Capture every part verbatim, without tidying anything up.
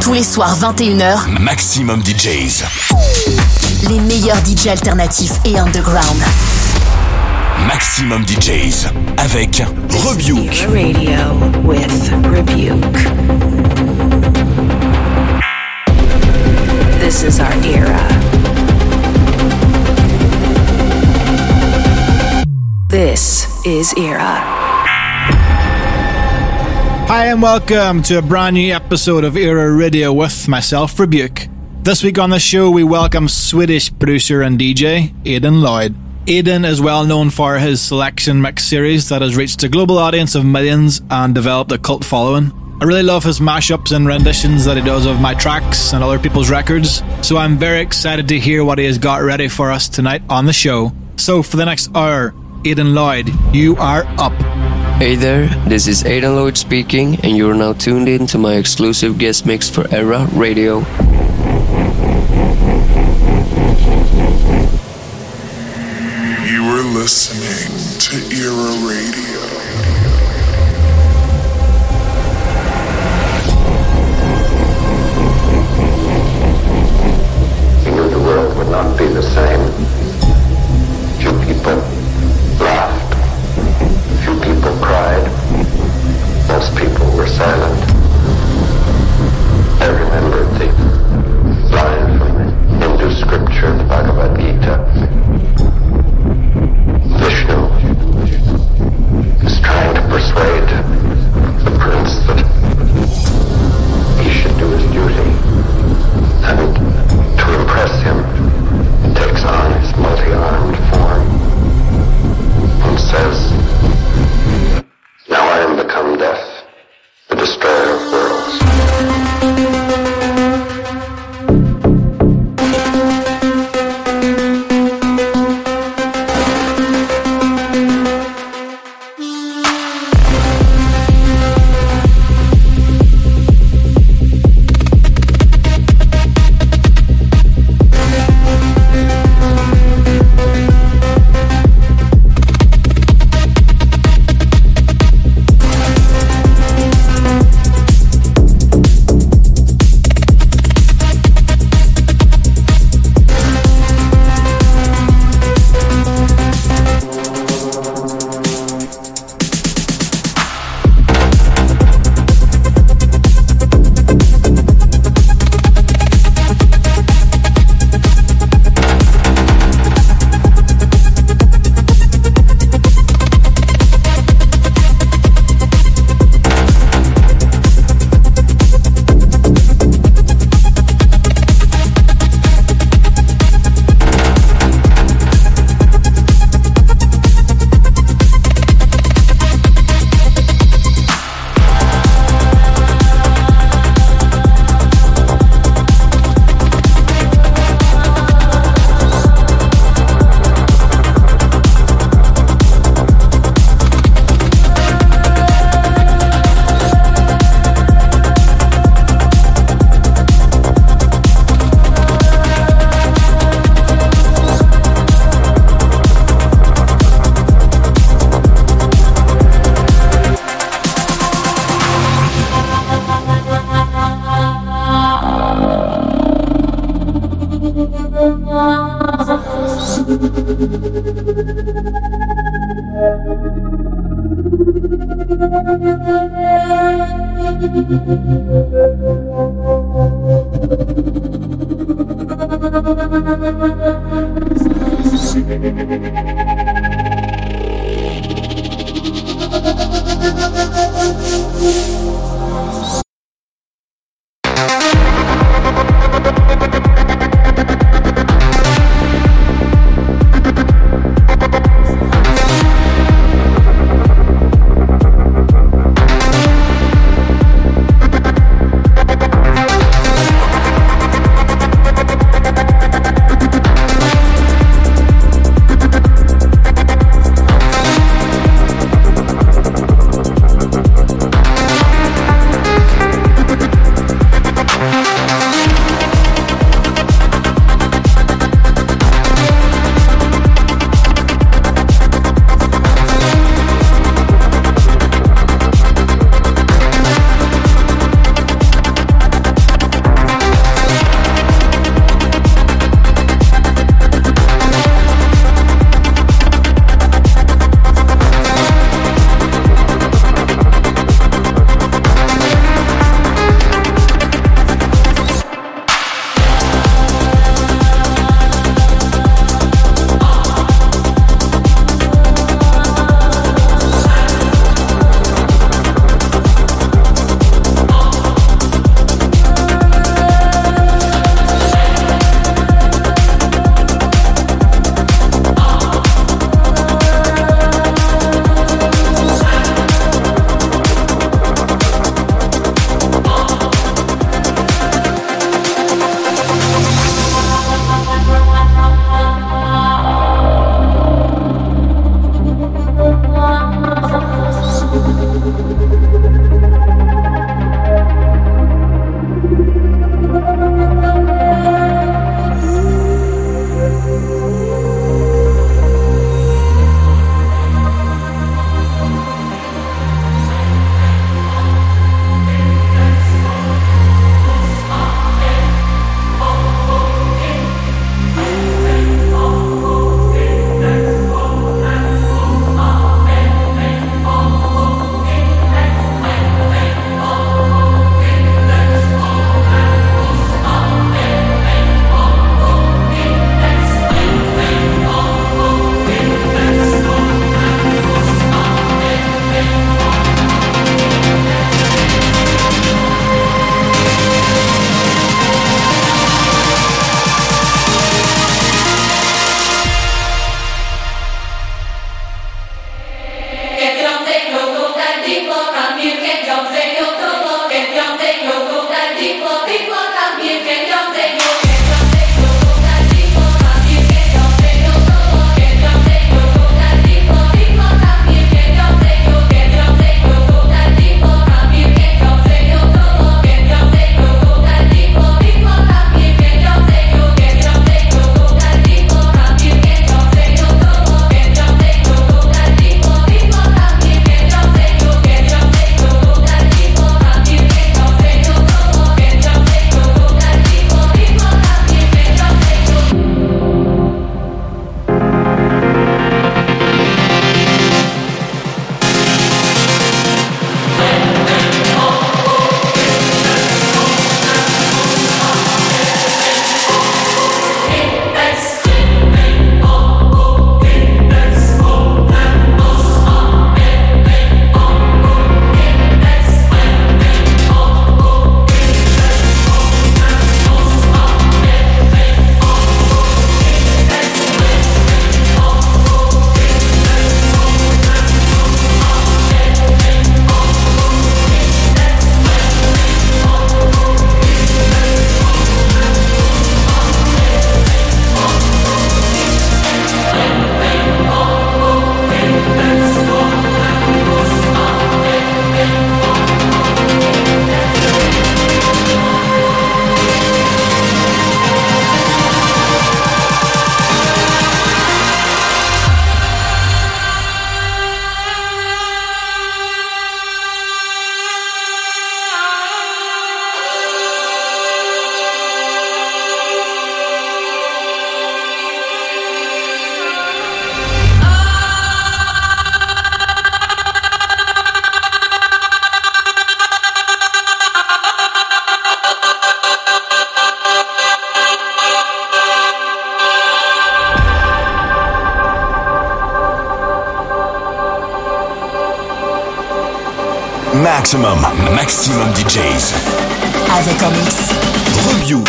Tous les soirs vingt et une heures, Maxximum D Js. Les meilleurs D Js alternatifs et underground. Maxximum D Js avec Rebuke. Era Radio with Rebuke. This is our era. This is Era. Hi and welcome to a brand new episode of Era Radio with myself, Rebuke. This week on the show we welcome Swedish producer and D J, Aiden Lloyd. Aiden is well known for his Selection Mix series that has reached a global audience of millions and developed a cult following. I really love his mashups and renditions that he does of my tracks and other people's records, so I'm very excited to hear what he has got ready for us tonight on the show. So for the next hour, Aiden Lloyd, you are up. Hey there, this is Aiden Lloyd speaking, and you're now tuned in to my exclusive guest mix for Era Radio. You are listening to Era Radio. He knew the world would not be the same. Two people laughed. People cried. Most people were silent. I remembered the line from Hindu scripture, the Bhagavad Gita. Vishnu is trying to persuade the prince that he should do his duty, and to impress him, he takes on his multi-armed form and says, Maximum, Maximum D Js avec un mix Rebuke.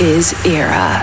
Is Era.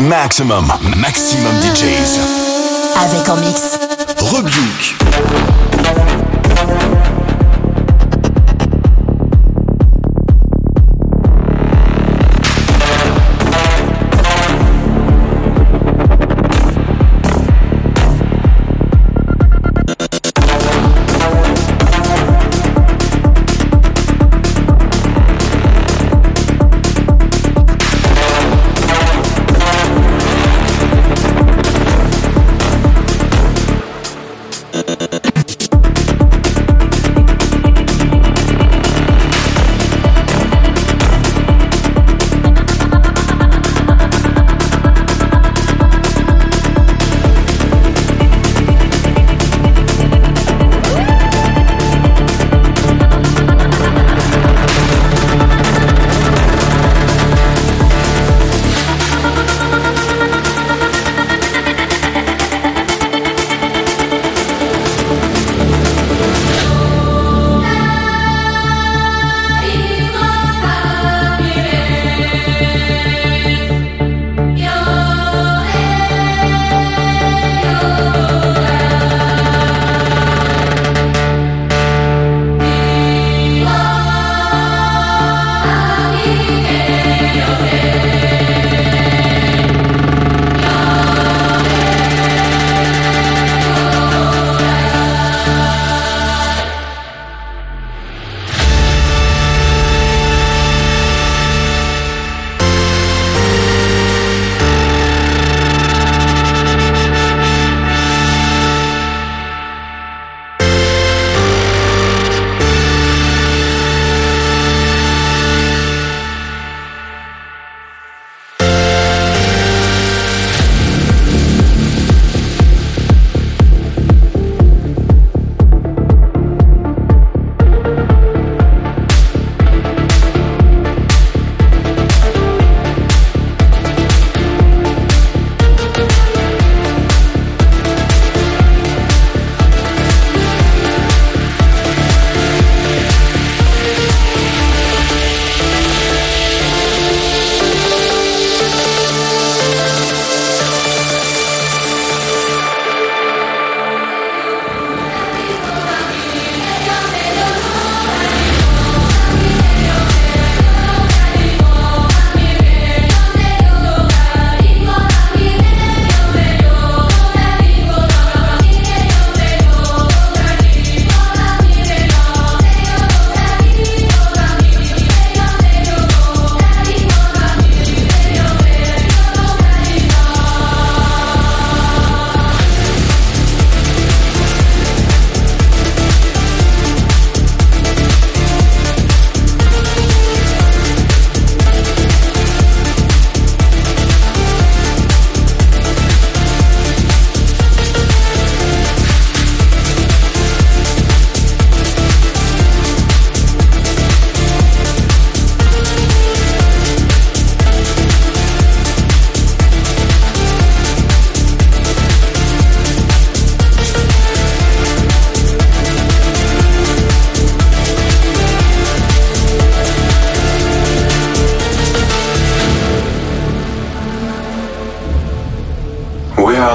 Maximum, Maximum D Js. Avec en mix Rebuke.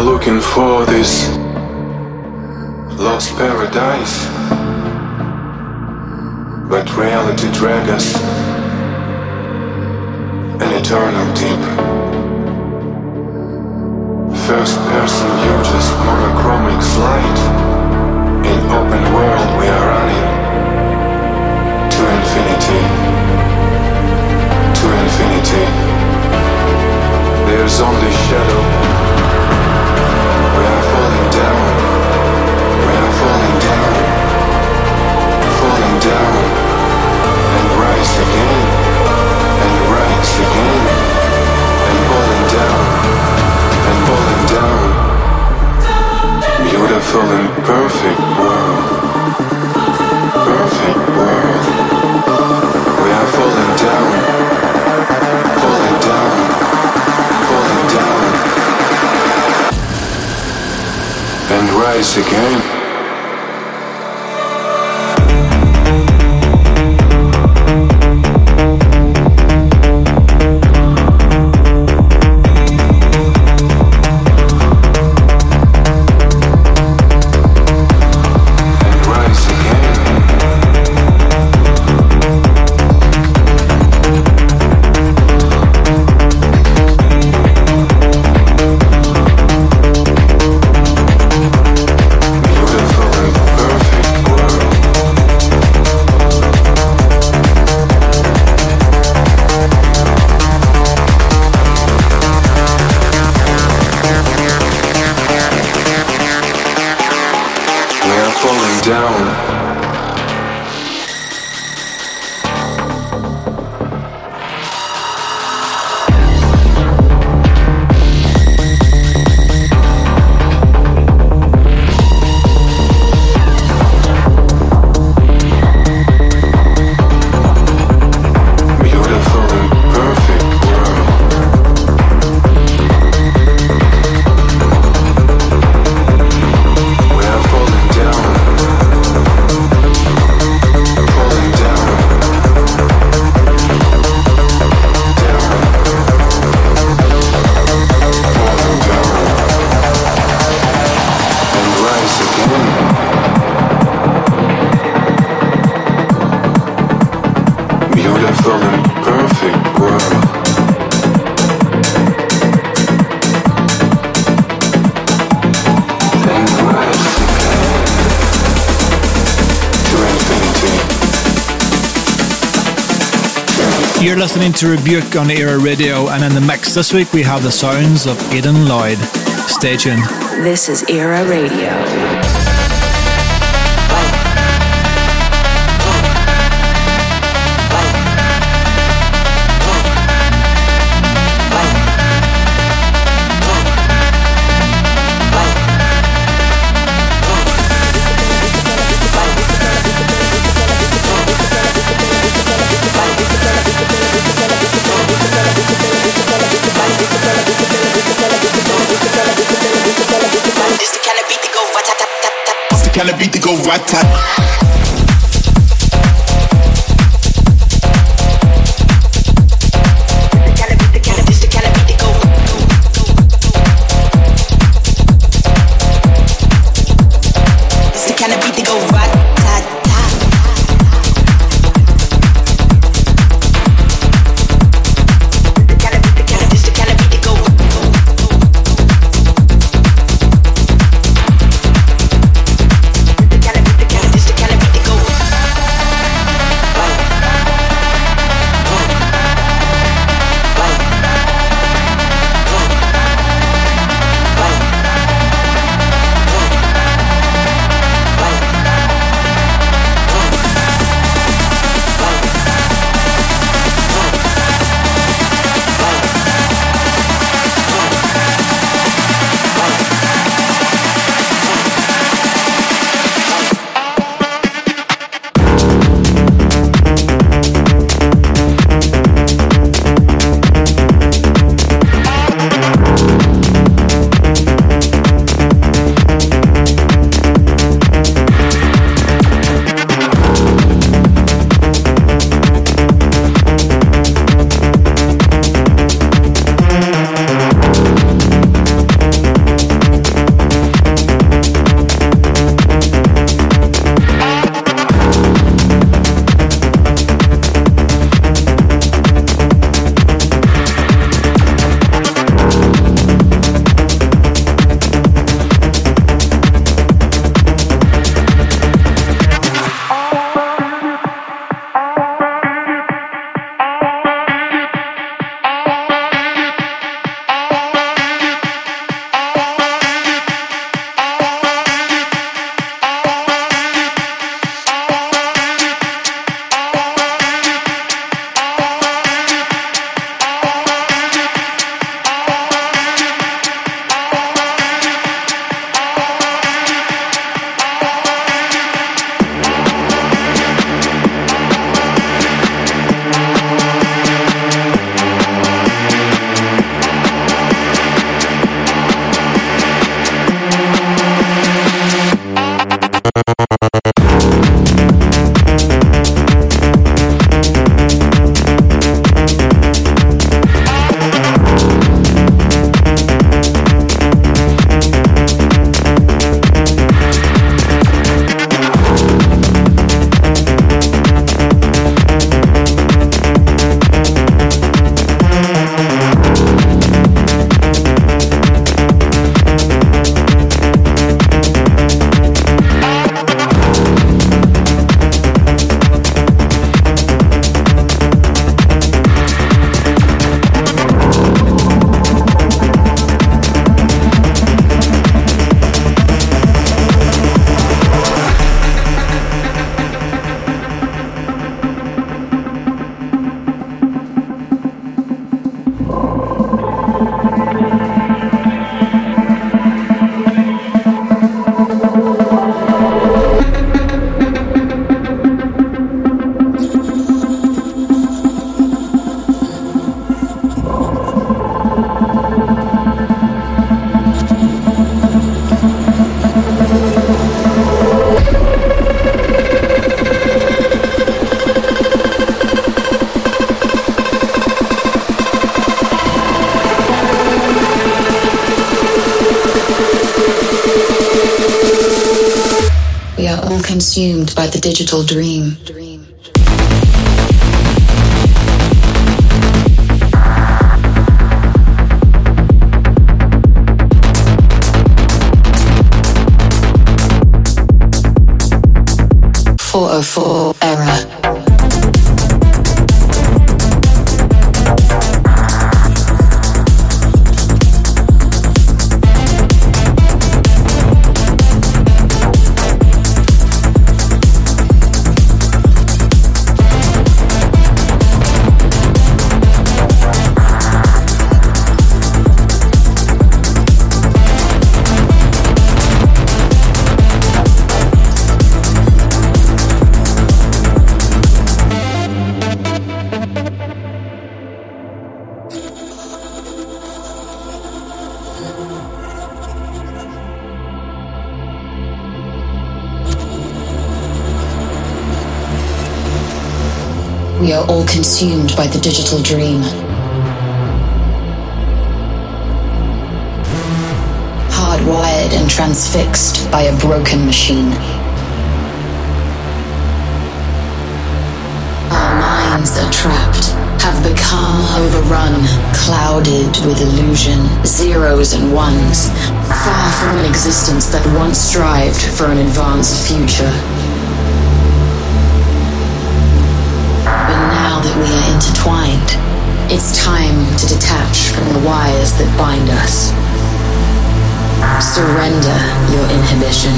are looking for this lost paradise, but reality drags us an eternal deep. First person uses monochromic slide in open world we are running to infinity, to infinity. There's only shadow. We are falling down, we are falling down, falling down, and rise again, and rise again, and falling down, and falling down. Beautiful and perfect world, perfect world. We are falling down, falling down, falling down. And rise again. You're listening to Rebuke on Era Radio, and in the mix this week we have the sounds of Aiden Lloyd. Stay tuned. This is Era Radio. Can I beat the go right time? consumed by the digital dream. four oh four Era. We are all consumed by the digital dream. Hardwired and transfixed by a broken machine. Our minds are trapped, have become overrun, clouded with illusion, zeros and ones, far from an existence that once strived for an advanced future. We are intertwined. It's time to detach from the wires that bind us. Surrender your inhibition.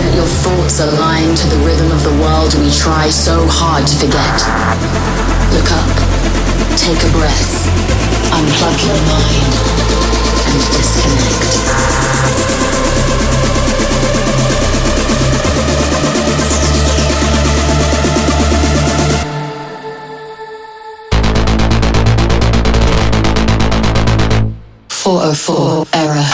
Let your thoughts align to the rhythm of the world we try so hard to forget. Look up, take a breath, unplug your mind, and disconnect. four oh four Era.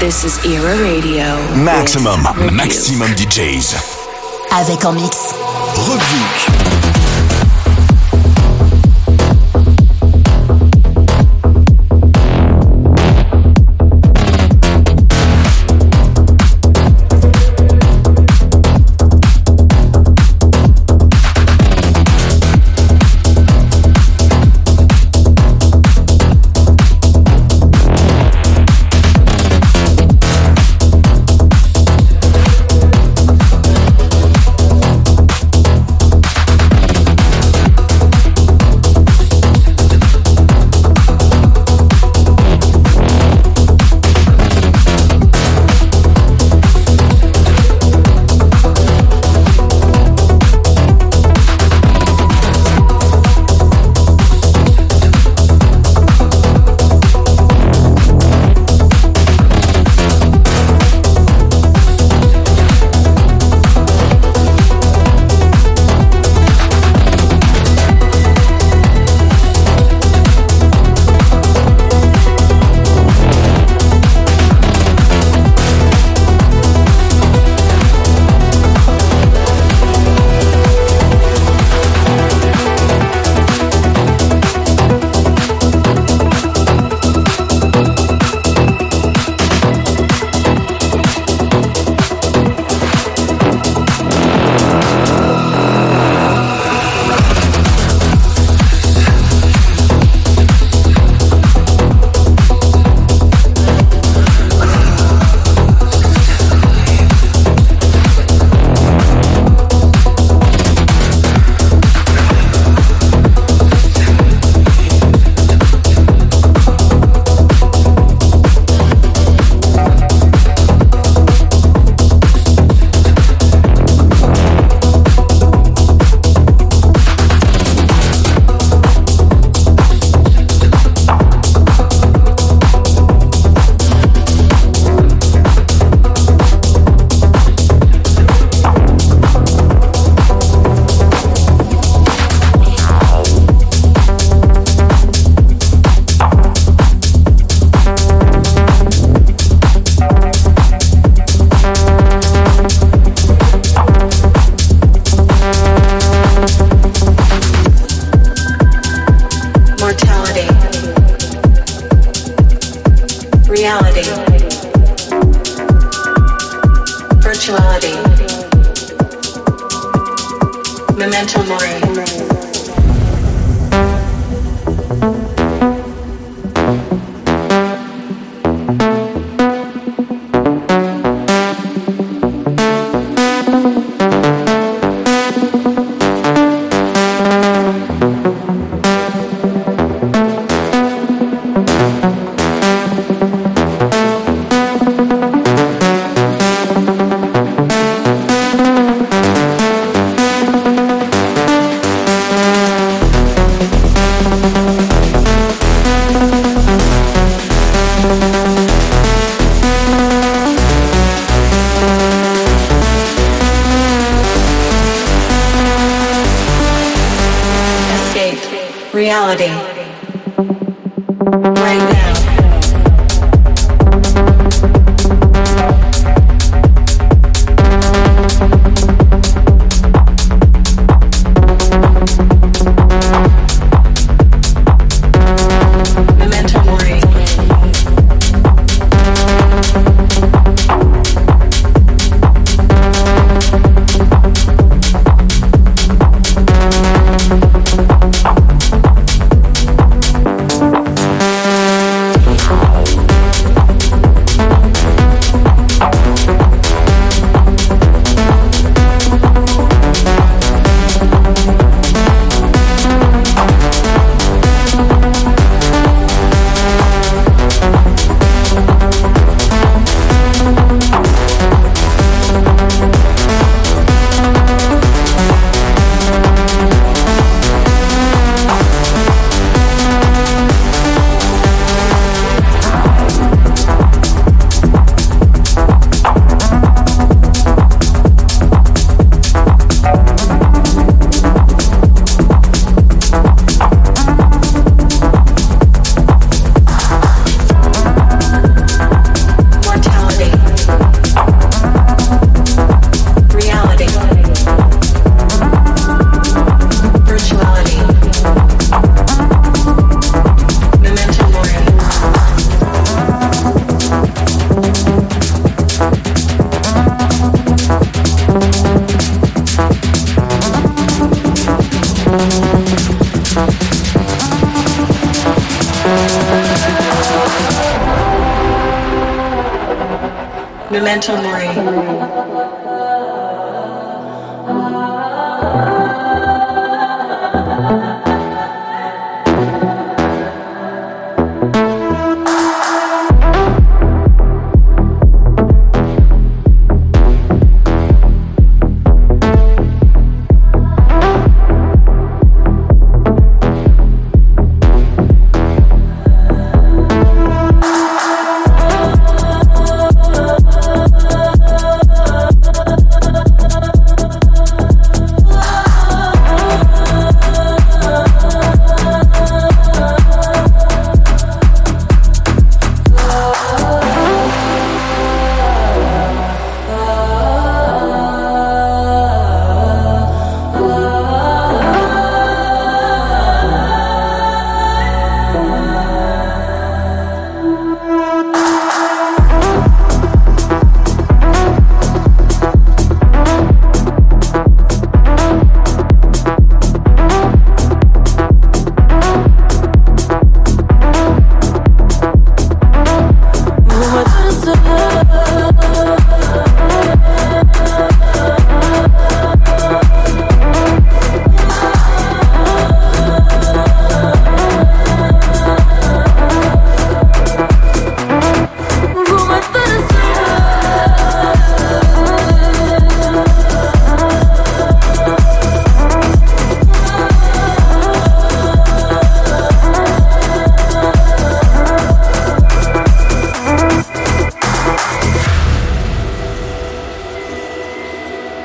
This is Era Radio. Maximum, Maximum D Js. Avec en mix. Rebuke. Memento Mori.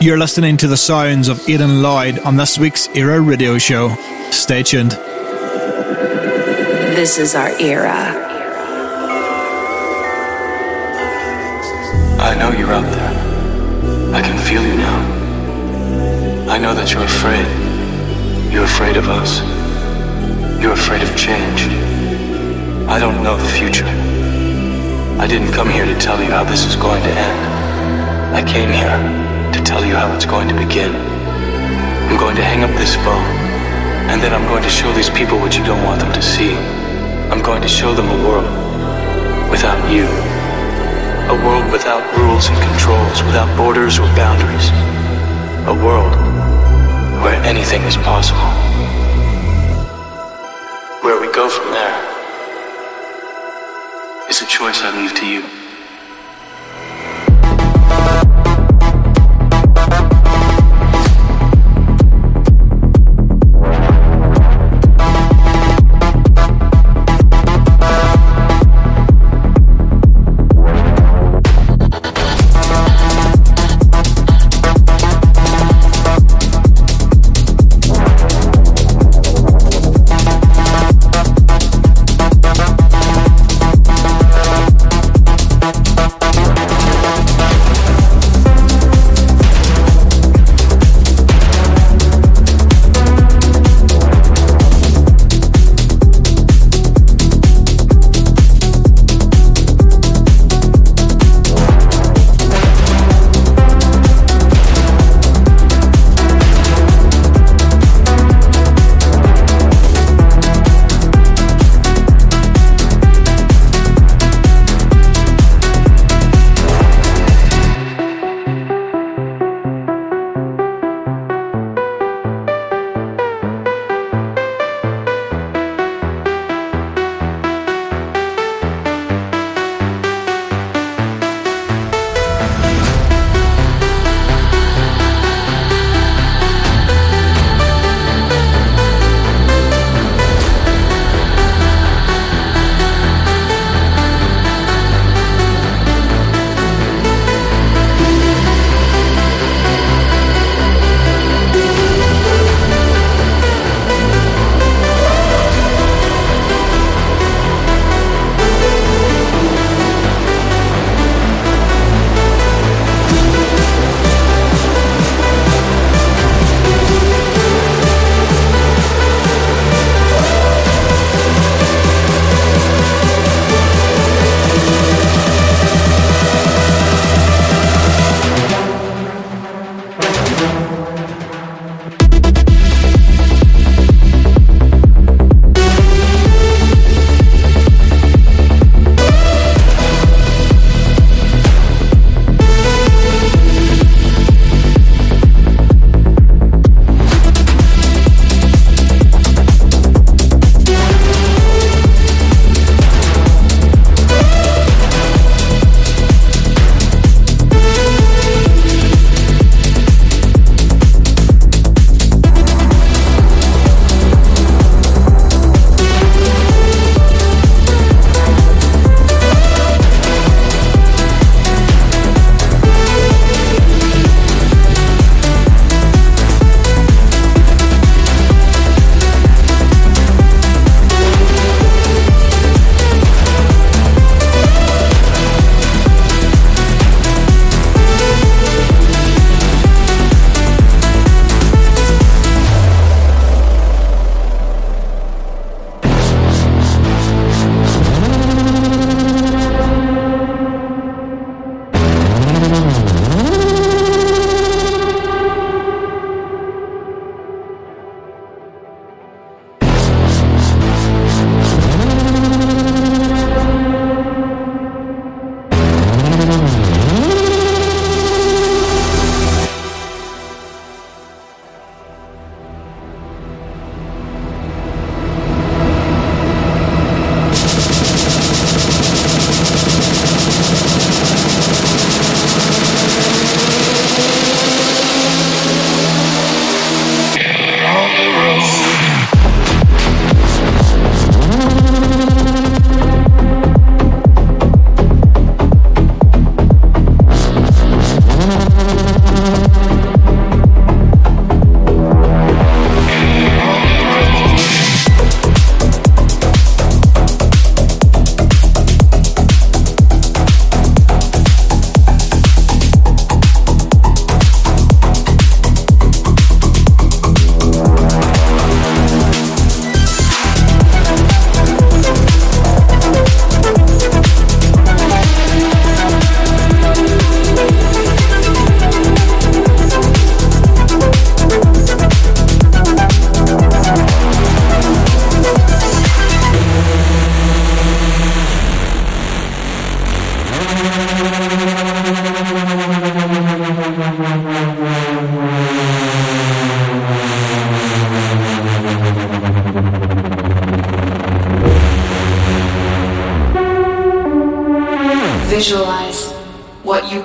You're listening to the sounds of Aiden Lloyd on this week's Era Radio Show. Stay tuned. This is our era. I know you're out there. I can feel you now. I know that you're afraid. You're afraid of us. You're afraid of change. I don't know the future. I didn't come here to tell you how this is going to end. I came here to tell you how it's going to begin. I'm going going to hang up this phone, and then I'm going to show these people what you don't want them to see. I'm going to show them a world without you. A world without rules and controls, without borders or boundaries. A world where anything is possible. Where we go from there is a choice I leave to you.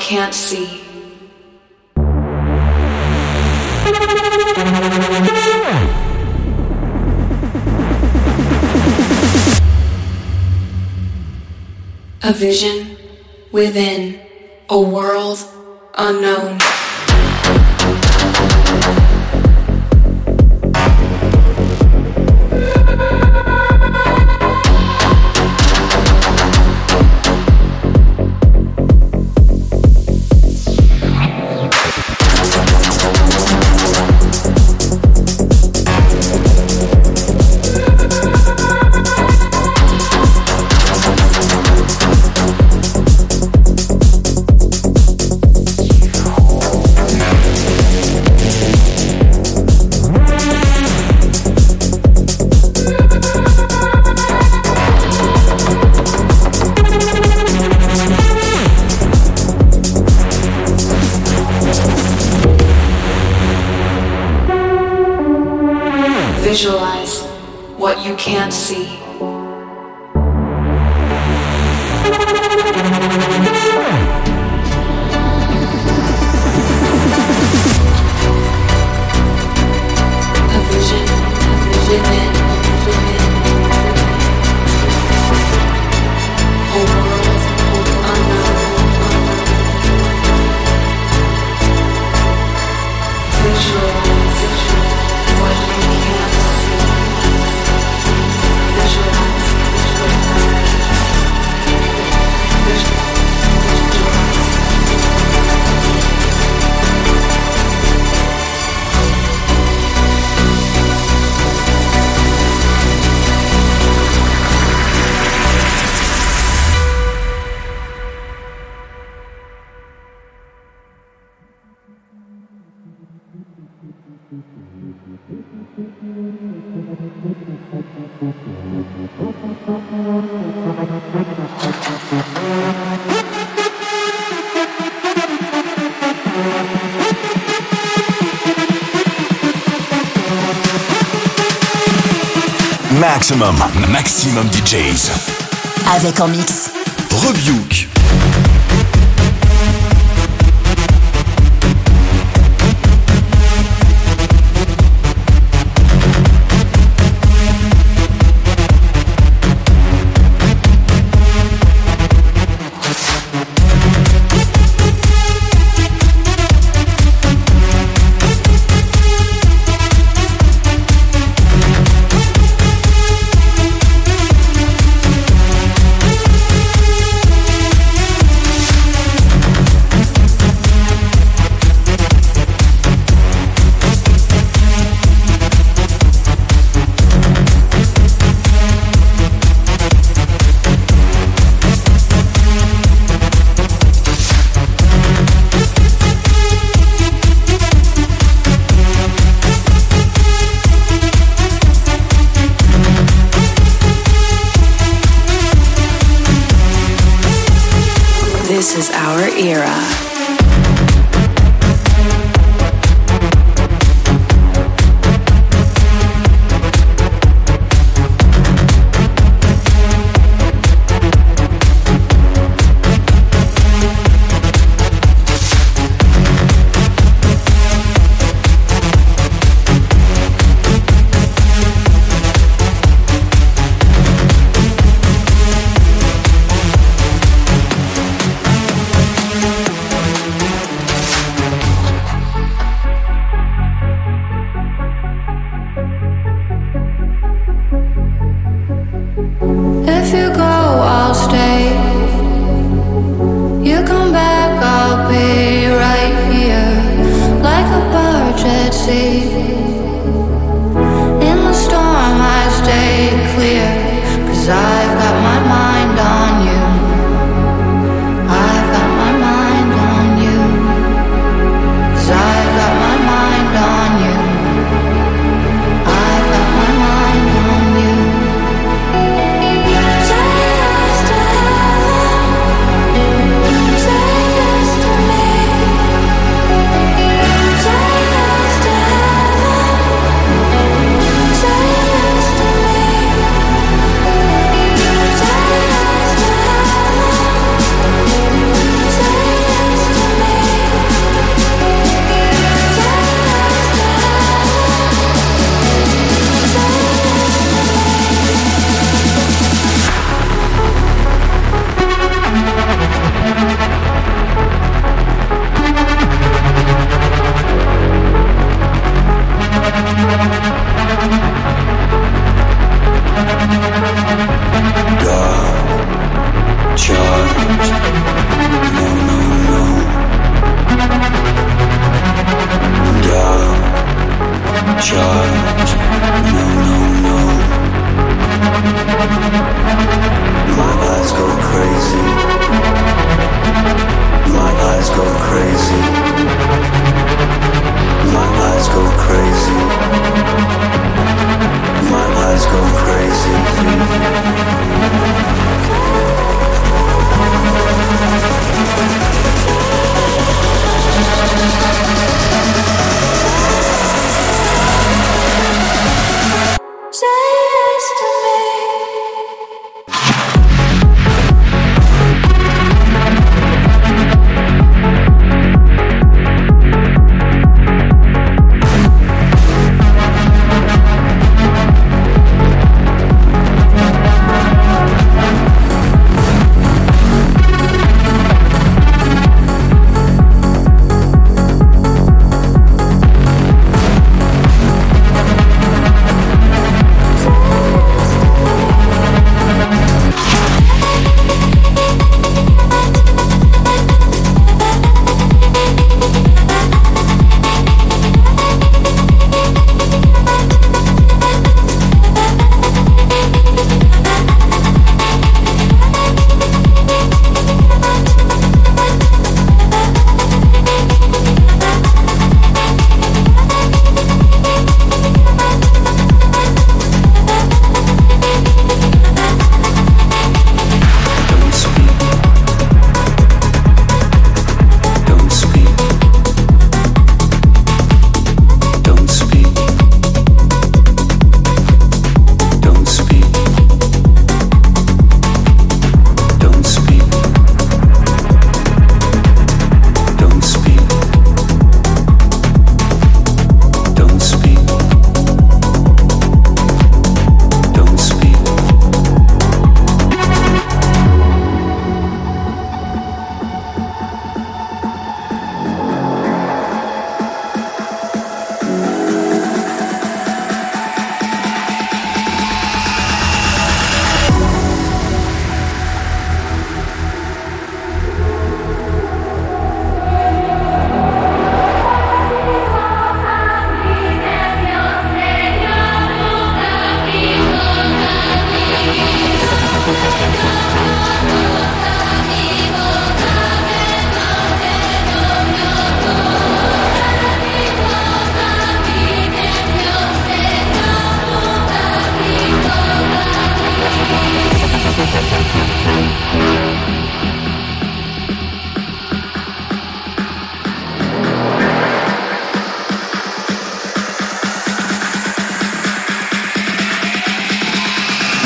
can't see. A vision within a world unknown. Visualize what you can't see. A vision within a world unknown. Visualize what you can't see. Maximum, maximum D Js. Avec en mix Rebuke. This is our era.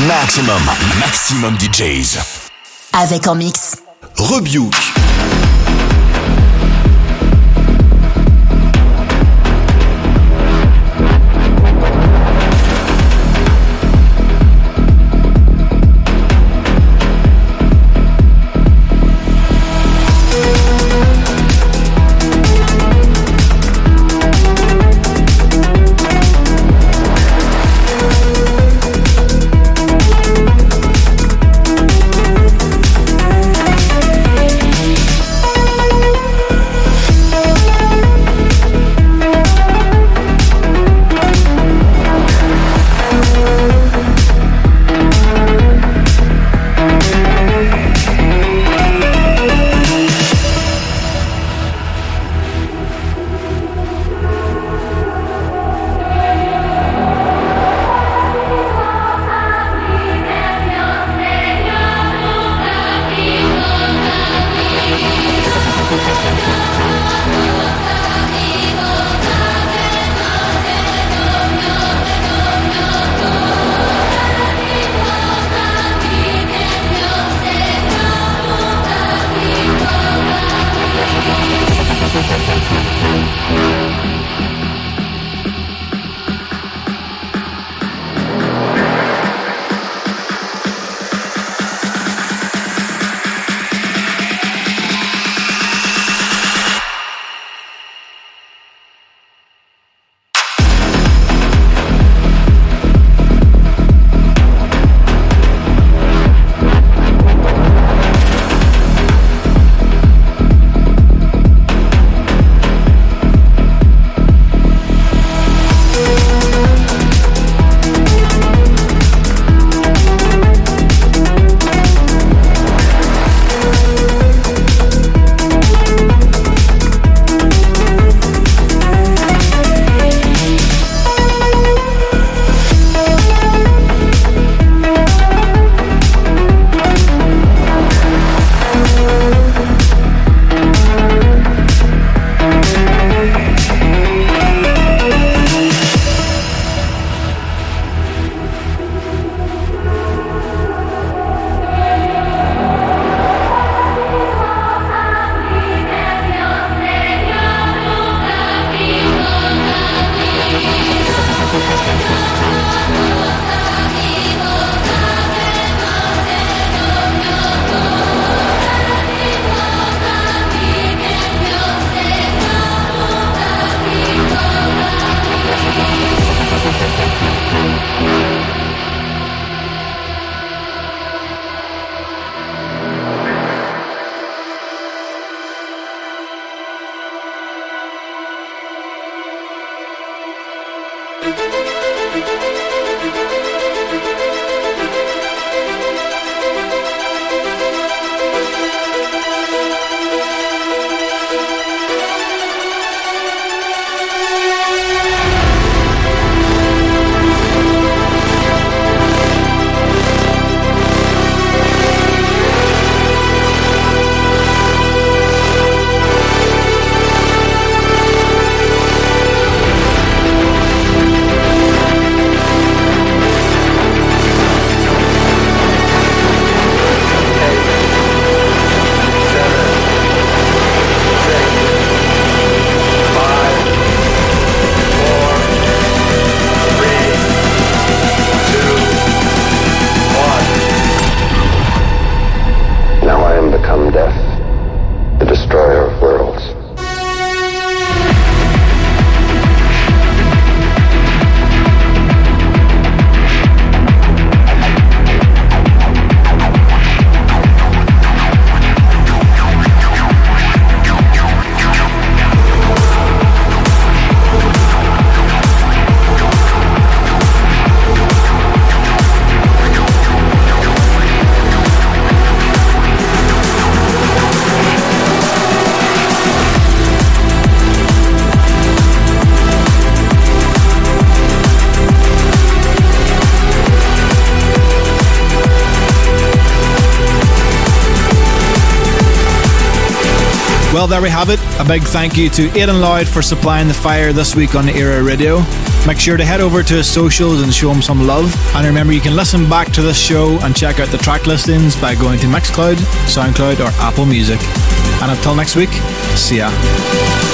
Maximum, Maximum D Js. Avec en mix Rebuke. Well, there we have it. A big thank you to Aiden Lloyd for supplying the fire this week on Era Radio. Make sure to head over to his socials and show him some love. And remember, you can listen back to this show and check out the track listings by going to Mixcloud, Soundcloud or Apple Music. And until next week, see ya.